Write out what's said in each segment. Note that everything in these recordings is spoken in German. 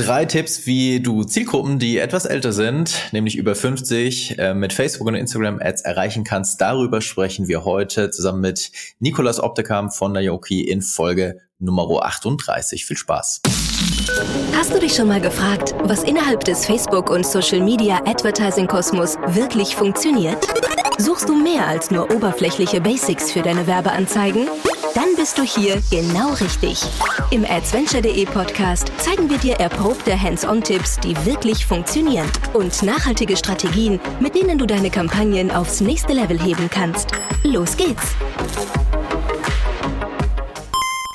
3 Tipps, wie du Zielgruppen, die etwas älter sind, nämlich über 50, mit Facebook und Instagram Ads erreichen kannst. Darüber sprechen wir heute zusammen mit Nicolas Optekamp von Nayuki in Folge Nummer 38. Viel Spaß. Hast du dich schon mal gefragt, was innerhalb des Facebook- und Social-Media-Advertising-Kosmos wirklich funktioniert? Suchst du mehr als nur oberflächliche Basics für deine Werbeanzeigen? Dann bist du hier genau richtig. Im Adsventure.de Podcast zeigen wir dir erprobte Hands-on-Tipps, die wirklich funktionieren und nachhaltige Strategien, mit denen du deine Kampagnen aufs nächste Level heben kannst. Los geht's!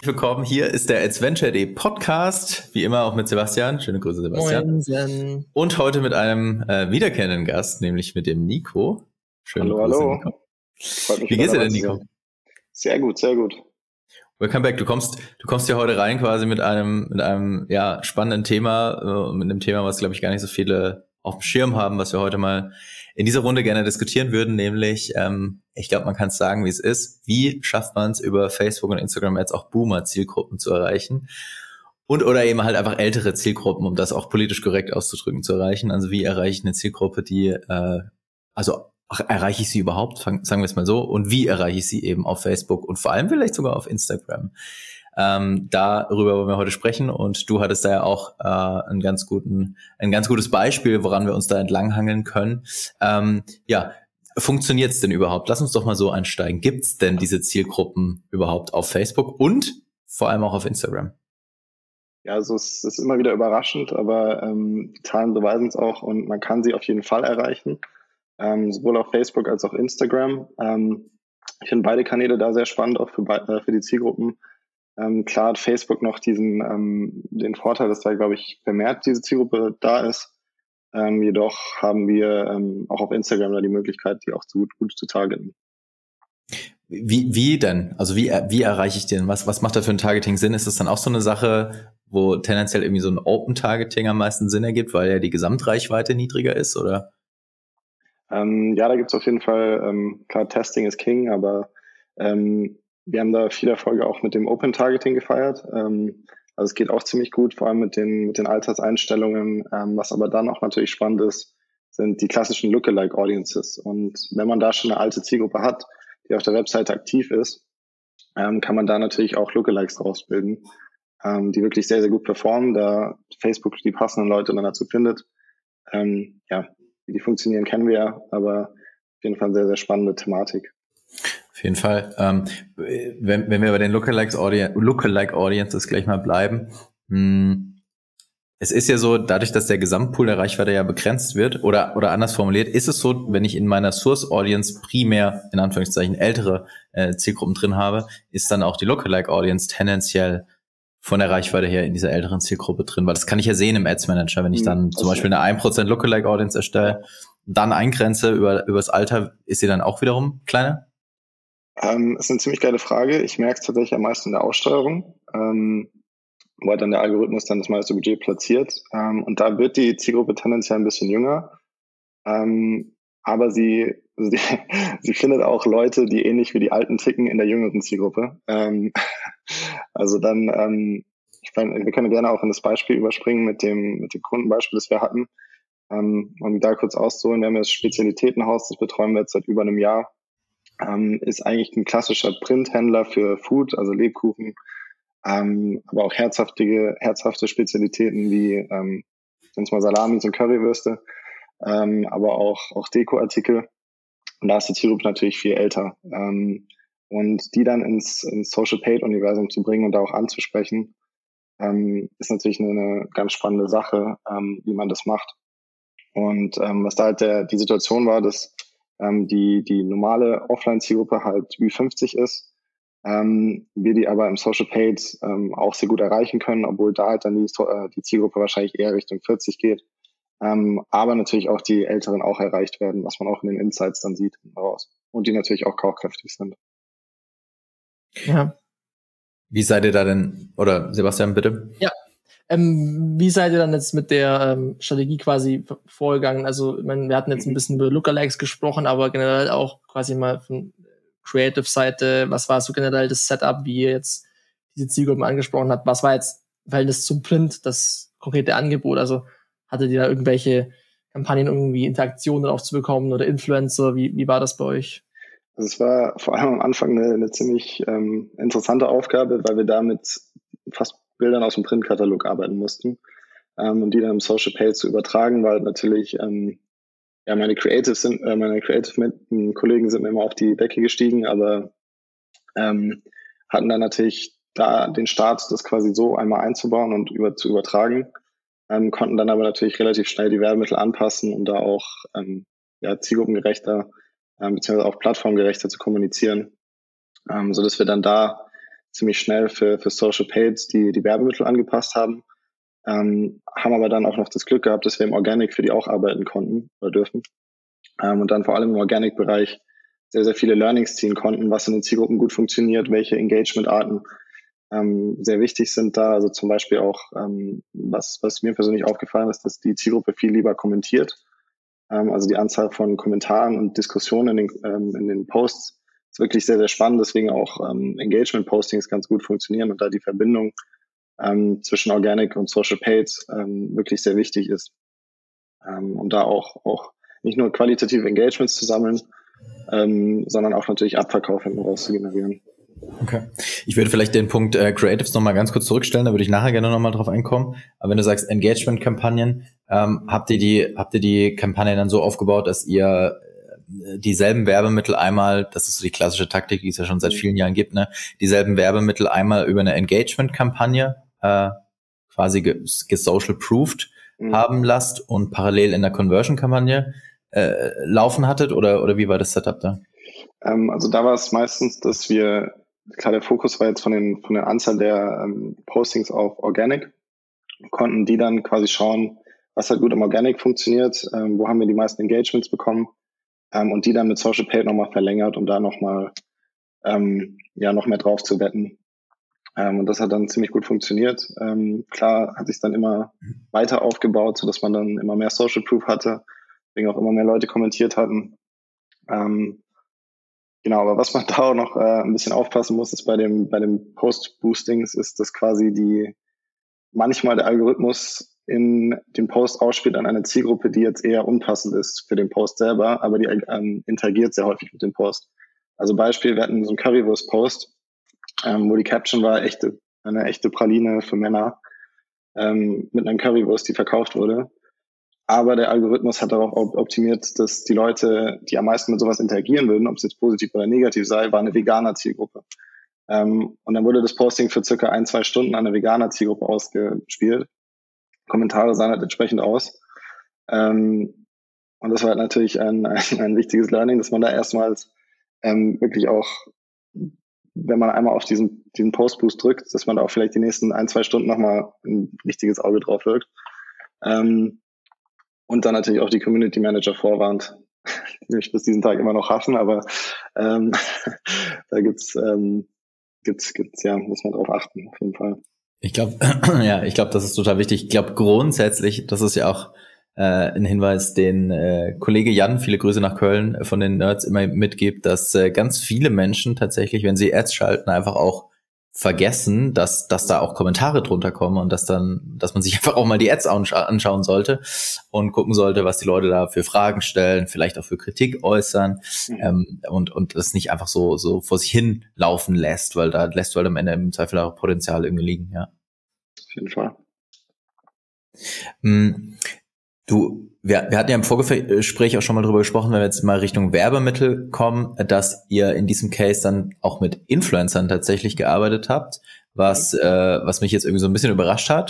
Willkommen, hier ist der Adsventure.de Podcast, wie immer auch mit Sebastian. Schöne Grüße, Sebastian. Moinsen. Und heute mit einem wiederkehrenden Gast, nämlich mit dem Nico. Schöne Grüße, hallo. Nico. Wie geht's dir denn, Nico? Sehr gut, sehr gut. Welcome back. Du kommst ja heute rein quasi mit einem spannenden Thema, mit einem Thema, was, glaube ich, gar nicht so viele auf dem Schirm haben, was wir heute mal in dieser Runde gerne diskutieren würden, nämlich, ich glaube, man kann es sagen, wie es ist. Wie schafft man es, über Facebook und Instagram Ads auch Boomer-Zielgruppen zu erreichen? Und oder eben halt einfach ältere Zielgruppen, um das auch politisch korrekt auszudrücken, zu erreichen. Also wie erreiche ich eine Zielgruppe, die, erreiche ich sie überhaupt? Sagen wir es mal so. Und wie erreiche ich sie eben auf Facebook und vor allem vielleicht sogar auf Instagram? Darüber wollen wir heute sprechen. Und du hattest da ja auch ein ganz gutes Beispiel, woran wir uns da entlanghangeln können. Funktioniert es denn überhaupt? Lass uns doch mal so einsteigen. Gibt es denn diese Zielgruppen überhaupt auf Facebook und vor allem auch auf Instagram? Ja, also es ist immer wieder überraschend, aber Zahlen beweisen es auch und man kann sie auf jeden Fall erreichen. Sowohl auf Facebook als auch Instagram. Ich finde beide Kanäle da sehr spannend, auch für die Zielgruppen. Klar hat Facebook noch den Vorteil, dass da, glaube ich, vermehrt diese Zielgruppe da ist. Jedoch haben wir auch auf Instagram da die Möglichkeit, die auch gut zu targeten. Wie denn? Also wie erreiche ich den? Was macht da für ein Targeting Sinn? Ist das dann auch so eine Sache, wo tendenziell irgendwie so ein Open-Targeting am meisten Sinn ergibt, weil ja die Gesamtreichweite niedriger ist, oder? Da gibt's auf jeden Fall, klar, Testing ist King, aber wir haben da viele Erfolge auch mit dem Open Targeting gefeiert. Also es geht auch ziemlich gut, vor allem mit den Alterseinstellungen. Was aber dann auch natürlich spannend ist, sind die klassischen Lookalike Audiences. Und wenn man da schon eine alte Zielgruppe hat, die auf der Webseite aktiv ist, kann man da natürlich auch Lookalikes draus bilden, die wirklich sehr, sehr gut performen, da Facebook die passenden Leute dann dazu findet. Wie die funktionieren, kennen wir ja, aber auf jeden Fall eine sehr, sehr spannende Thematik. Auf jeden Fall. Wenn wir bei den Lookalike-Audiences gleich mal bleiben, es ist ja so, dadurch, dass der Gesamtpool der Reichweite ja begrenzt wird, oder anders formuliert, ist es so, wenn ich in meiner Source-Audience primär, in Anführungszeichen, ältere Zielgruppen drin habe, ist dann auch die Lookalike-Audience tendenziell von der Reichweite her in dieser älteren Zielgruppe drin, weil das kann ich ja sehen im Ads Manager, wenn ich dann zum Beispiel eine 1% Lookalike Audience erstelle, dann eingrenze über das Alter, ist sie dann auch wiederum kleiner? Das ist eine ziemlich geile Frage. Ich merke es tatsächlich am meisten in der Aussteuerung, weil dann der Algorithmus dann das meiste Budget platziert. Und da wird die Zielgruppe tendenziell ein bisschen jünger, aber sie findet auch Leute, die ähnlich wie die Alten ticken, in der jüngeren Zielgruppe. Wir können gerne auch in das Beispiel überspringen mit dem Kundenbeispiel, das wir hatten. Um da kurz auszuholen, wir haben das Spezialitätenhaus, das betreuen wir jetzt seit über einem Jahr. Ist eigentlich ein klassischer Printhändler für Food, also Lebkuchen, aber auch herzhafte Spezialitäten wie Salamis und Currywürste, aber auch Dekoartikel. Und da ist die Zielgruppe natürlich viel älter. Und die dann ins Social-Paid-Universum zu bringen und da auch anzusprechen, ist natürlich eine ganz spannende Sache, wie man das macht. Und was da halt die Situation war, dass die normale Offline-Zielgruppe halt Ü50 ist, wir die aber im Social-Paid auch sehr gut erreichen können, obwohl da halt dann die Zielgruppe wahrscheinlich eher Richtung 40 geht. Aber natürlich auch die Älteren auch erreicht werden, was man auch in den Insights dann sieht raus. Und die natürlich auch kaufkräftig sind. Ja. Wie seid ihr da denn, oder Sebastian, bitte? Ja. Wie seid ihr dann jetzt mit der Strategie quasi vorgegangen? Also, wir hatten jetzt ein bisschen über Lookalikes gesprochen, aber generell auch quasi mal von Creative-Seite, was war so generell das Setup, wie ihr jetzt diese Zielgruppen angesprochen habt? Was war jetzt im Verhältnis zum Print das konkrete Angebot? Also hattet ihr da irgendwelche Kampagnen, irgendwie Interaktionen aufzubekommen oder Influencer? Wie war das bei euch? Also es war vor allem am Anfang eine ziemlich interessante Aufgabe, weil wir da mit fast Bildern aus dem Printkatalog arbeiten mussten. Und die dann im Social Pay zu übertragen, weil natürlich meine Creative-Kollegen sind mir immer auf die Decke gestiegen, aber hatten dann natürlich da den Start, das quasi so einmal einzubauen und zu übertragen, konnten dann aber natürlich relativ schnell die Werbemittel anpassen, um da auch zielgruppengerechter beziehungsweise auch plattformgerechter zu kommunizieren, sodass wir dann da ziemlich schnell für Social Paid die Werbemittel angepasst haben, haben aber dann auch noch das Glück gehabt, dass wir im Organic für die auch arbeiten konnten oder dürfen, und dann vor allem im Organic-Bereich sehr, sehr viele Learnings ziehen konnten, was in den Zielgruppen gut funktioniert, welche Engagement-Arten sehr wichtig sind da. Also zum Beispiel auch, was mir persönlich aufgefallen ist, dass die Zielgruppe viel lieber kommentiert. Also die Anzahl von Kommentaren und Diskussionen in den Posts ist wirklich sehr, sehr spannend, deswegen auch Engagement-Postings ganz gut funktionieren und da die Verbindung zwischen Organic und Social Paid wirklich sehr wichtig ist, um da auch nicht nur qualitative Engagements zu sammeln, sondern auch natürlich Abverkauf hinten raus zu generieren. Okay. Ich würde vielleicht den Punkt Creatives nochmal ganz kurz zurückstellen, da würde ich nachher gerne nochmal drauf einkommen. Aber wenn du sagst Engagement-Kampagnen, habt ihr die Kampagne dann so aufgebaut, dass ihr dieselben Werbemittel einmal, das ist so die klassische Taktik, die es ja schon seit vielen Jahren gibt, ne, dieselben Werbemittel einmal über eine Engagement-Kampagne quasi gesocial-proofed haben lasst und parallel in der Conversion-Kampagne laufen hattet, oder wie war das Setup da? Also da war es meistens, dass wir, klar, der Fokus war jetzt von der Anzahl der Postings auf Organic, konnten die dann quasi schauen, was halt gut im Organic funktioniert, wo haben wir die meisten Engagements bekommen, und die dann mit Social Paid nochmal verlängert, um da nochmal noch mehr drauf zu wetten. Und das hat dann ziemlich gut funktioniert. Klar hat sich dann immer weiter aufgebaut, sodass man dann immer mehr Social Proof hatte, deswegen auch immer mehr Leute kommentiert hatten. Genau, aber was man da auch noch ein bisschen aufpassen muss, ist bei dem Post-Boostings, ist, dass quasi manchmal der Algorithmus in den Post ausspielt an eine Zielgruppe, die jetzt eher unpassend ist für den Post selber, aber die interagiert sehr häufig mit dem Post. Also Beispiel, wir hatten so einen Currywurst-Post, wo die Caption war, eine echte Praline für Männer, mit einer Currywurst, die verkauft wurde. Aber der Algorithmus hat darauf optimiert, dass die Leute, die am meisten mit sowas interagieren würden, ob es jetzt positiv oder negativ sei, war eine veganer Zielgruppe. Und dann wurde das Posting für circa 1-2 Stunden an eine veganer Zielgruppe ausgespielt. Kommentare sahen halt entsprechend aus. Und das war halt natürlich ein wichtiges Learning, dass man da erstmals wirklich auch, wenn man einmal auf diesen Post-Boost drückt, dass man da auch vielleicht die nächsten 1-2 Stunden nochmal ein richtiges Auge drauf wirkt. Und dann natürlich auch die Community Manager vorwarnt, die mich bis diesen Tag immer noch hassen, aber da muss man drauf achten, auf jeden Fall. Ich glaube, das ist total wichtig. Ich glaube grundsätzlich, das ist ja auch ein Hinweis, den Kollege Jan, viele Grüße nach Köln, von den Nerds immer mitgibt, dass ganz viele Menschen tatsächlich, wenn sie Ads schalten, einfach auch vergessen, dass da auch Kommentare drunter kommen und dass man sich einfach auch mal die Ads anschauen sollte und gucken sollte, was die Leute da für Fragen stellen, vielleicht auch für Kritik äußern, und das nicht einfach so vor sich hin laufen lässt, weil da lässt du halt am Ende im Zweifel auch Potenzial irgendwie liegen, ja. Auf jeden Fall. Wir hatten ja im Vorgespräch auch schon mal drüber gesprochen, wenn wir jetzt mal Richtung Werbemittel kommen, dass ihr in diesem Case dann auch mit Influencern tatsächlich gearbeitet habt, was mich jetzt irgendwie so ein bisschen überrascht hat,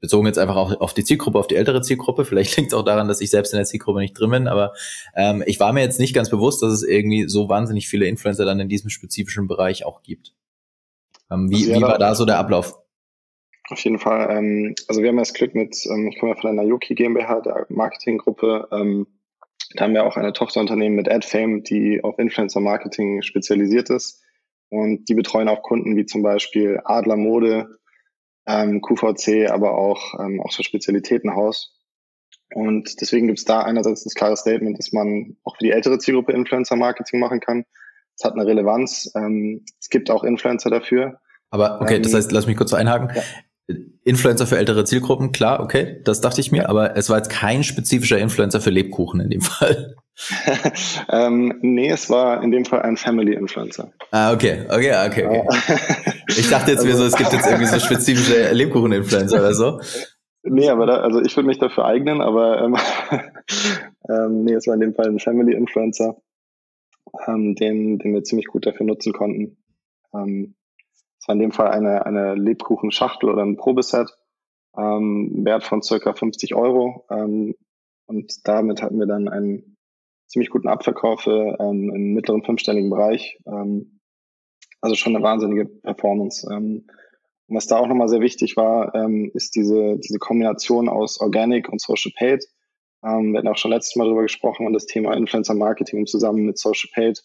bezogen jetzt einfach auch auf die Zielgruppe, auf die ältere Zielgruppe. Vielleicht liegt es auch daran, dass ich selbst in der Zielgruppe nicht drin bin, aber ich war mir jetzt nicht ganz bewusst, dass es irgendwie so wahnsinnig viele Influencer dann in diesem spezifischen Bereich auch gibt. Wie war da so der Ablauf? Auf jeden Fall. Also wir haben ja das Glück mit, ich komme ja von der Nayuki GmbH, der Marketinggruppe, da haben wir auch eine Tochterunternehmen mit Adfame, die auf Influencer-Marketing spezialisiert ist, und die betreuen auch Kunden wie zum Beispiel Adler Mode, QVC, aber auch so Spezialitätenhaus, und deswegen gibt es da einerseits das klare Statement, dass man auch für die ältere Zielgruppe Influencer-Marketing machen kann. Es hat eine Relevanz, es gibt auch Influencer dafür. Aber okay, das heißt, lass mich kurz einhaken. Ja. Influencer für ältere Zielgruppen, klar, okay, das dachte ich mir, aber es war jetzt kein spezifischer Influencer für Lebkuchen in dem Fall. Nee, es war in dem Fall ein Family-Influencer. Ah, okay. Ich dachte jetzt, es gibt jetzt irgendwie so spezifische Lebkuchen-Influencer oder so. Nee, aber ich würde mich dafür eignen, aber nee, es war in dem Fall ein Family-Influencer, den wir ziemlich gut dafür nutzen konnten. Es war in dem Fall eine Lebkuchenschachtel oder ein Probeset, Wert von circa 50 Euro. Und damit hatten wir dann einen ziemlich guten Abverkauf im mittleren fünfstelligen Bereich. Also schon eine wahnsinnige Performance. Was da auch nochmal sehr wichtig war, ist diese Kombination aus Organic und Social Paid. Wir hatten auch schon letztes Mal darüber gesprochen und das Thema Influencer Marketing zusammen mit Social Paid.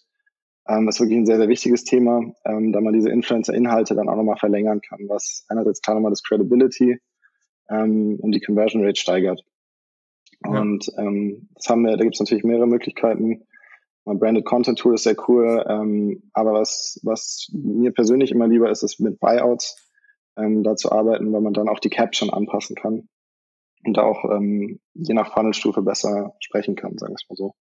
Das ist wirklich ein sehr, sehr wichtiges Thema, da man diese Influencer-Inhalte dann auch nochmal verlängern kann, was einerseits klar nochmal das Credibility und die Conversion Rate steigert. Ja. Und das haben wir, da gibt es natürlich mehrere Möglichkeiten. Mein Branded Content Tool ist sehr cool, aber was mir persönlich immer lieber ist, ist mit Buyouts da zu arbeiten, weil man dann auch die Caption anpassen kann und da auch je nach Funnelstufe besser sprechen kann, sagen wir es mal so.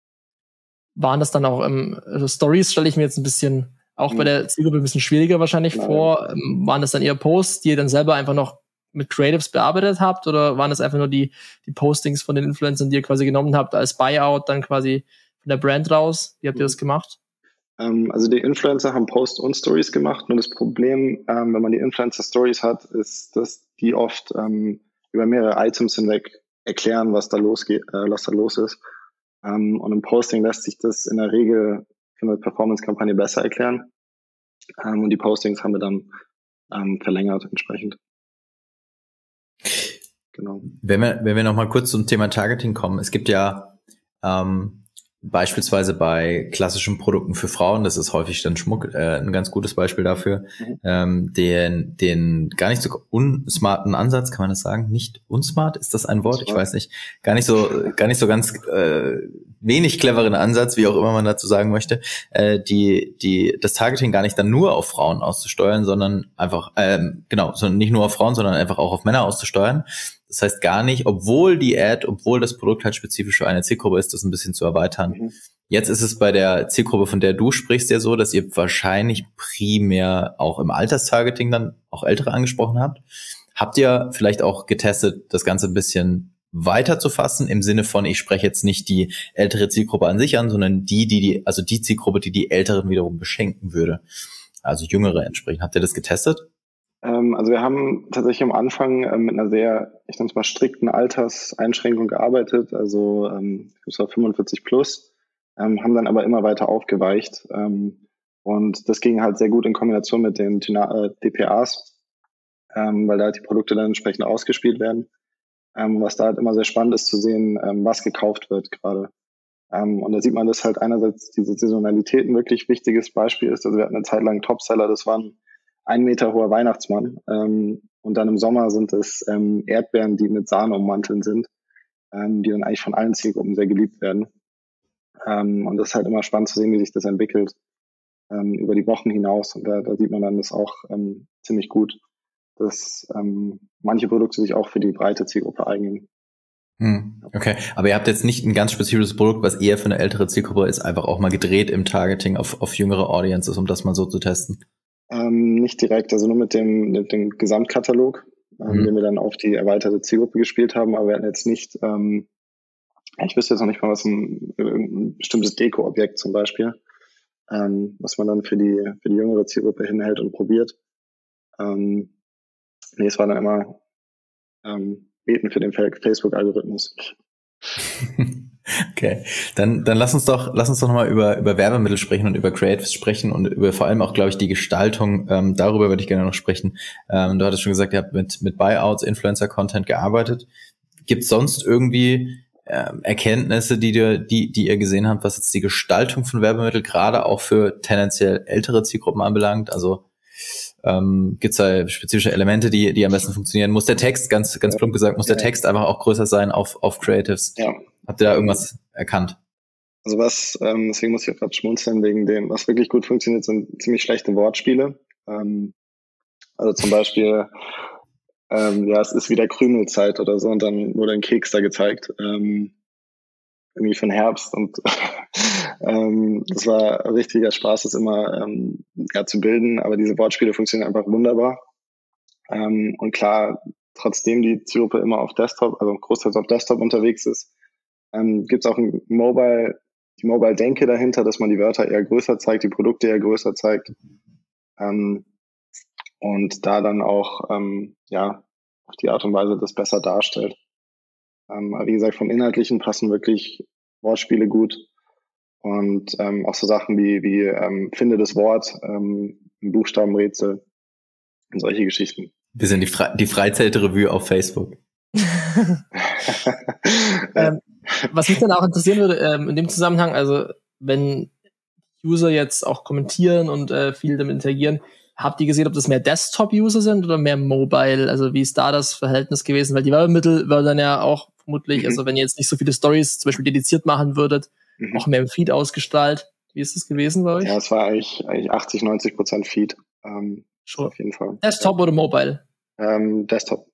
Waren das dann auch also Stories, stelle ich mir jetzt ein bisschen, auch bei der Zielgruppe ein bisschen schwieriger wahrscheinlich vor. Waren das dann eher Posts, die ihr dann selber einfach noch mit Creatives bearbeitet habt, oder waren das einfach nur die Postings von den Influencern, die ihr quasi genommen habt als Buyout, dann quasi von der Brand raus? Wie habt ihr das gemacht? Also die Influencer haben Posts und Stories gemacht, nur das Problem, wenn man die Influencer-Stories hat, ist, dass die oft über mehrere Items hinweg erklären, was da los ist. Und im Posting lässt sich das in der Regel für eine Performance-Kampagne besser erklären. Und die Postings haben wir dann verlängert entsprechend. Genau. Wenn wir nochmal kurz zum Thema Targeting kommen, es gibt ja beispielsweise bei klassischen Produkten für Frauen, das ist häufig dann Schmuck, ein ganz gutes Beispiel dafür, den gar nicht so unsmarten Ansatz, kann man das sagen? Nicht unsmart? Ist das ein Wort? Smart. Ich weiß nicht. Gar nicht so ganz wenig cleveren Ansatz, wie auch immer man dazu sagen möchte, das Targeting gar nicht dann nur auf Frauen auszusteuern, sondern einfach, sondern nicht nur auf Frauen, sondern einfach auch auf Männer auszusteuern. Das heißt gar nicht, obwohl das Produkt halt spezifisch für eine Zielgruppe ist, das ein bisschen zu erweitern. Mhm. Jetzt ist es bei der Zielgruppe, von der du sprichst, ja so, dass ihr wahrscheinlich primär auch im Alterstargeting dann auch Ältere angesprochen habt. Habt ihr vielleicht auch getestet, das Ganze ein bisschen weiter zu fassen, im Sinne von, ich spreche jetzt nicht die ältere Zielgruppe an sich an, sondern die Zielgruppe, die Älteren wiederum beschenken würde, also Jüngere entsprechend. Habt ihr das getestet? Also wir haben tatsächlich am Anfang mit einer sehr, ich nenne es mal, strikten Alterseinschränkung gearbeitet, also es war 45 plus, haben dann aber immer weiter aufgeweicht und das ging halt sehr gut in Kombination mit den DPAs, weil da halt die Produkte dann entsprechend ausgespielt werden. Was da halt immer sehr spannend ist zu sehen, was gekauft wird gerade. Und da sieht man, dass halt einerseits diese Saisonalität ein wirklich wichtiges Beispiel ist. Also wir hatten eine Zeit lang Topseller, das waren 1 Meter hoher Weihnachtsmann. Und dann im Sommer sind es Erdbeeren, die mit Sahne ummanteln sind, die dann eigentlich von allen Zielgruppen sehr geliebt werden. Und das ist halt immer spannend zu sehen, wie sich das entwickelt über die Wochen hinaus. Und da sieht man dann das auch ziemlich gut, dass manche Produkte sich auch für die breite Zielgruppe eignen. Okay, aber ihr habt jetzt nicht ein ganz spezifisches Produkt, was eher für eine ältere Zielgruppe ist, einfach auch mal gedreht im Targeting auf jüngere Audiences, um das mal so zu testen? Nicht direkt, also nur mit dem Gesamtkatalog, den wir dann auf die erweiterte Zielgruppe gespielt haben, aber wir hatten jetzt nicht, ich wüsste jetzt noch nicht mal, was ein bestimmtes Deko-Objekt zum Beispiel, was man dann für die jüngere Zielgruppe hinhält und probiert. Nee, es war dann immer beten für den Facebook-Algorithmus. Okay, dann lass uns doch nochmal über Werbemittel sprechen und über Creatives sprechen und über vor allem auch, glaube ich, die Gestaltung. Darüber würde ich gerne noch sprechen. Du hattest schon gesagt, ihr habt mit Buyouts, Influencer-Content gearbeitet. Gibt es sonst irgendwie Erkenntnisse, die ihr gesehen habt, was jetzt die Gestaltung von Werbemitteln gerade auch für tendenziell ältere Zielgruppen anbelangt? Also gibt es da spezifische Elemente, die am besten funktionieren? Muss der Text, ganz plump gesagt, der Text einfach auch größer sein auf Creatives? Ja. Habt ihr da irgendwas erkannt? Also deswegen muss ich gerade schmunzeln wegen dem, was wirklich gut funktioniert, sind ziemlich schlechte Wortspiele. Also zum Beispiel ja, es ist wieder Krümelzeit oder so, und dann wurde ein Keks da gezeigt, irgendwie für den Herbst, und das war richtiger Spaß, das immer ja, zu bilden, aber diese Wortspiele funktionieren einfach wunderbar, und klar, trotzdem die Zielgruppe immer auf Desktop, also großteils auf Desktop unterwegs ist, gibt es auch ein Mobile, die Mobile-Denke dahinter, dass man die Wörter eher größer zeigt, die Produkte eher größer zeigt, und da dann auch ja, auf die Art und Weise das besser darstellt. Aber wie gesagt, vom Inhaltlichen passen wirklich Wortspiele gut, und auch so Sachen wie finde das Wort, ein Buchstabenrätsel und solche Geschichten. Wir sind die Freizeit-Revue auf Facebook. Was mich dann auch interessieren würde, in dem Zusammenhang, also wenn User jetzt auch kommentieren und viel damit interagieren, habt ihr gesehen, ob das mehr Desktop-User sind oder mehr Mobile? Also wie ist da das Verhältnis gewesen? Weil die Werbemittel werden dann ja auch vermutlich, also wenn ihr jetzt nicht so viele Stories zum Beispiel dediziert machen würdet, auch mehr im Feed ausgestrahlt. Wie ist das gewesen bei euch? Ja, es war eigentlich 80-90% Feed. Sure. Auf jeden Fall. Desktop oder Mobile? Desktop.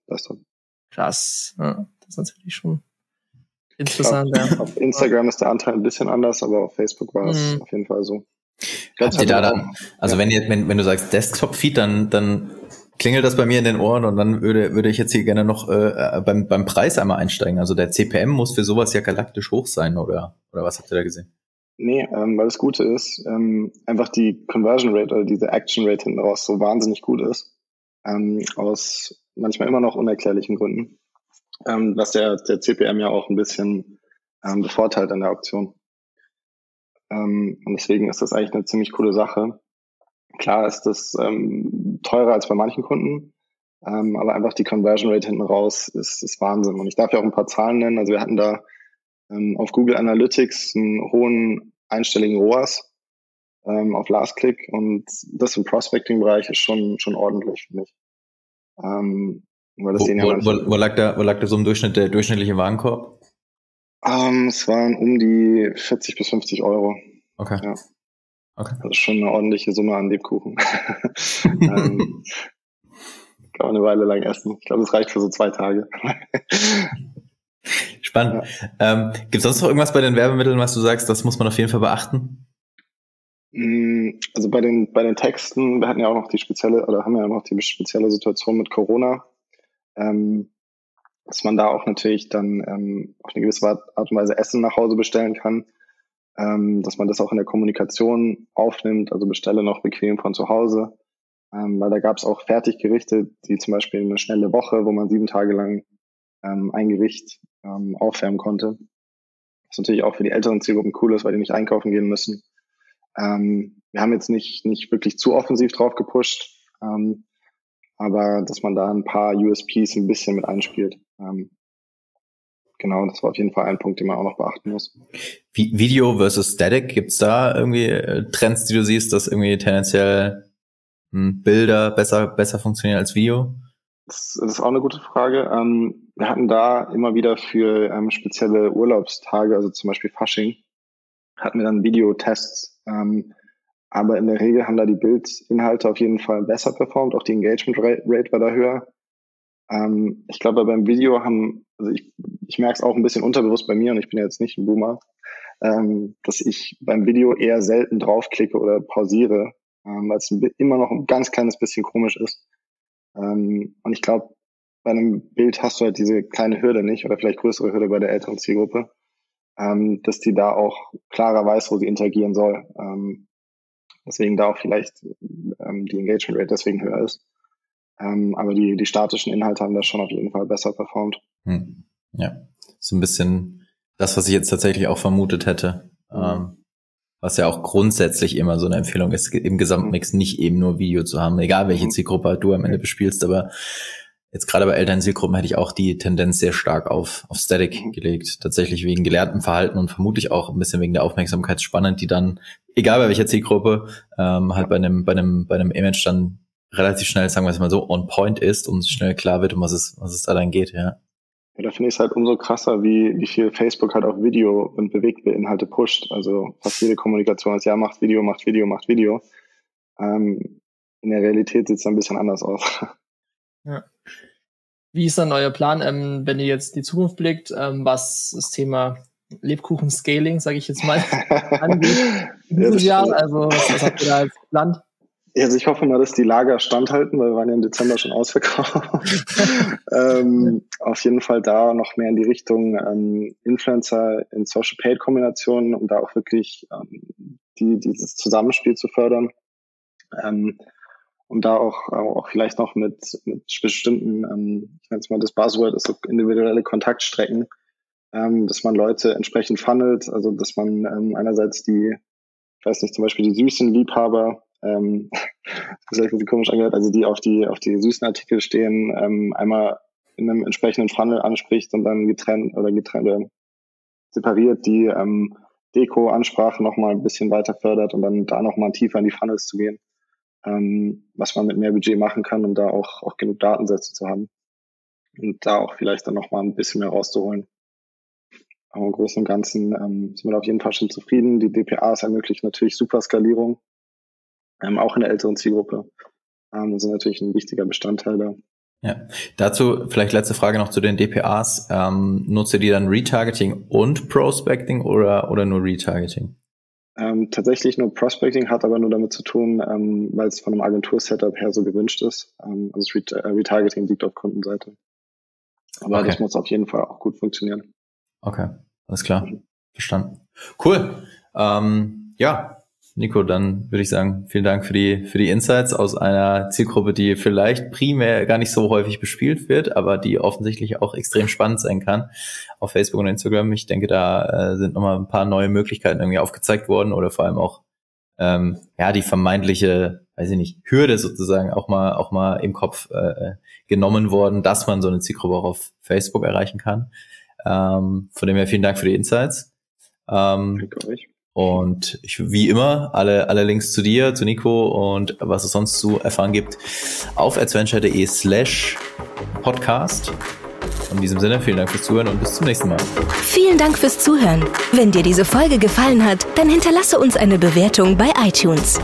Krass. Ja, das ist natürlich schon interessant. Glaub, ja. Auf Instagram ist der Anteil ein bisschen anders, aber auf Facebook war es auf jeden Fall so. Habt ihr da dann, also ja, wenn du sagst Desktop-Feed, dann klingelt das bei mir in den Ohren, und dann würde ich jetzt hier gerne noch beim Preis einmal einsteigen. Also der CPM muss für sowas ja galaktisch hoch sein, oder was habt ihr da gesehen? Nee, weil das Gute ist, einfach die Conversion Rate oder diese Action Rate hinten raus so wahnsinnig gut ist, aus manchmal immer noch unerklärlichen Gründen, was der CPM ja auch ein bisschen bevorteilt an der Auktion. Und deswegen ist das eigentlich eine ziemlich coole Sache. Klar ist das teurer als bei manchen Kunden, aber einfach die Conversion Rate hinten raus ist Wahnsinn. Und ich darf ja auch ein paar Zahlen nennen. Also wir hatten da auf Google Analytics einen hohen einstelligen ROAS auf Last Click, und das im Prospecting-Bereich ist schon ordentlich, finde ich. Wo lag da so im Durchschnitt der durchschnittliche Warenkorb? Es waren um die 40 bis 50 €. Okay. Ja. Okay. Das ist schon eine ordentliche Summe an Lebkuchen. Kann man eine Weile lang essen. Ich glaube, das reicht für so 2 Tage. Spannend. Ja. Gibt es sonst noch irgendwas bei den Werbemitteln, was du sagst, das muss man auf jeden Fall beachten? Also bei den Texten, wir hatten ja auch noch die spezielle Situation mit Corona. Dass man da auch natürlich dann auf eine gewisse Art und Weise Essen nach Hause bestellen kann, dass man das auch in der Kommunikation aufnimmt, also bestelle noch bequem von zu Hause, weil da gab es auch Fertiggerichte, die zum Beispiel eine schnelle Woche, wo man 7 Tage lang ein Gericht aufwärmen konnte, was natürlich auch für die älteren Zielgruppen cool ist, weil die nicht einkaufen gehen müssen. Wir haben jetzt nicht wirklich zu offensiv drauf gepusht, aber dass man da ein paar USPs ein bisschen mit einspielt. Genau, das war auf jeden Fall ein Punkt, den man auch noch beachten muss. Video versus Static, gibt's da irgendwie Trends, die du siehst, dass irgendwie tendenziell Bilder besser funktionieren als Video? Das ist auch eine gute Frage. Wir hatten da immer wieder für spezielle Urlaubstage, also zum Beispiel Fasching, hatten wir dann Videotests, aber in der Regel haben da die Bildinhalte auf jeden Fall besser performt. Auch die Engagement Rate war da höher. Ich glaube, beim Video also ich merke es auch ein bisschen unterbewusst bei mir, und ich bin ja jetzt nicht ein Boomer, dass ich beim Video eher selten draufklicke oder pausiere, weil es immer noch ein ganz kleines bisschen komisch ist. Und ich glaube, bei einem Bild hast du halt diese kleine Hürde nicht, oder vielleicht größere Hürde bei der älteren Zielgruppe, dass die da auch klarer weiß, wo sie interagieren soll. Deswegen da auch vielleicht die Engagement Rate deswegen höher ist. Aber die statischen Inhalte haben da schon auf jeden Fall besser performt. Ja, so ein bisschen das, was ich jetzt tatsächlich auch vermutet hätte. Was ja auch grundsätzlich immer so eine Empfehlung ist, im Gesamtmix nicht eben nur Video zu haben, egal welche Zielgruppe du am Ende bespielst. Aber jetzt gerade bei älteren Zielgruppen hätte ich auch die Tendenz sehr stark auf Static gelegt. Tatsächlich wegen gelernten Verhalten und vermutlich auch ein bisschen wegen der Aufmerksamkeitsspanne, die dann, egal bei welcher Zielgruppe, halt bei einem Image dann relativ schnell, sagen wir es mal so, on point ist und schnell klar wird, um was es da dann geht, ja. Ja, da finde ich es halt umso krasser, wie viel Facebook halt auch Video und bewegte Inhalte pusht. Also fast jede Kommunikation ist, ja, macht Video, macht Video, macht Video. In der Realität sieht es ein bisschen anders aus. Ja. Wie ist dein neuer Plan, wenn ihr jetzt die Zukunft blickt, was das Thema Lebkuchen-Scaling, sage ich jetzt mal, angeht? Dieses Jahr, also was habt ihr da als Plan? Also ich hoffe mal, dass die Lager standhalten, weil wir waren ja im Dezember schon ausverkauft. Auf jeden Fall da noch mehr in die Richtung Influencer in Social-Paid-Kombinationen, um da auch wirklich dieses Zusammenspiel zu fördern. Um da auch vielleicht noch mit bestimmten, ich nenne es mal das Buzzword, also individuelle Kontaktstrecken, dass man Leute entsprechend funnelt, also dass man einerseits zum Beispiel die süßen Liebhaber, das ist ein bisschen komisch angehört, also die auf die süßen Artikel stehen, einmal in einem entsprechenden Funnel anspricht und dann getrennt separiert die Deko-Ansprache nochmal ein bisschen weiter fördert und dann da nochmal tiefer in die Funnels zu gehen, was man mit mehr Budget machen kann, um da auch genug Datensätze zu haben und da auch vielleicht dann nochmal ein bisschen mehr rauszuholen. Aber im Großen und Ganzen sind wir da auf jeden Fall schon zufrieden. Die DPAs ermöglichen natürlich super Skalierung, auch in der älteren Zielgruppe. Das ist natürlich ein wichtiger Bestandteil da. Ja, dazu vielleicht letzte Frage noch zu den DPAs. Nutzt ihr die dann Retargeting und Prospecting oder nur Retargeting? Tatsächlich nur Prospecting, hat aber nur damit zu tun, weil es von einem Agentur-Setup her so gewünscht ist. Also das Retargeting liegt auf Kundenseite. Aber okay, Das muss auf jeden Fall auch gut funktionieren. Okay, alles klar. Verstanden. Cool. Nico, dann würde ich sagen, vielen Dank für die Insights aus einer Zielgruppe, die vielleicht primär gar nicht so häufig bespielt wird, aber die offensichtlich auch extrem spannend sein kann auf Facebook und Instagram. Ich denke, da sind nochmal ein paar neue Möglichkeiten irgendwie aufgezeigt worden oder vor allem auch die vermeintliche, Hürde sozusagen auch mal im Kopf genommen worden, dass man so eine Zielgruppe auch auf Facebook erreichen kann. Von dem her vielen Dank für die Insights. Danke euch. Und wie immer, alle Links zu dir, zu Nico und was es sonst zu erfahren gibt, auf adsventure.de/podcast. In diesem Sinne, vielen Dank fürs Zuhören und bis zum nächsten Mal. Vielen Dank fürs Zuhören. Wenn dir diese Folge gefallen hat, dann hinterlasse uns eine Bewertung bei iTunes.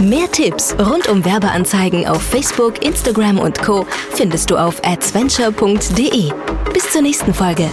Mehr Tipps rund um Werbeanzeigen auf Facebook, Instagram und Co. findest du auf adsventure.de. Bis zur nächsten Folge.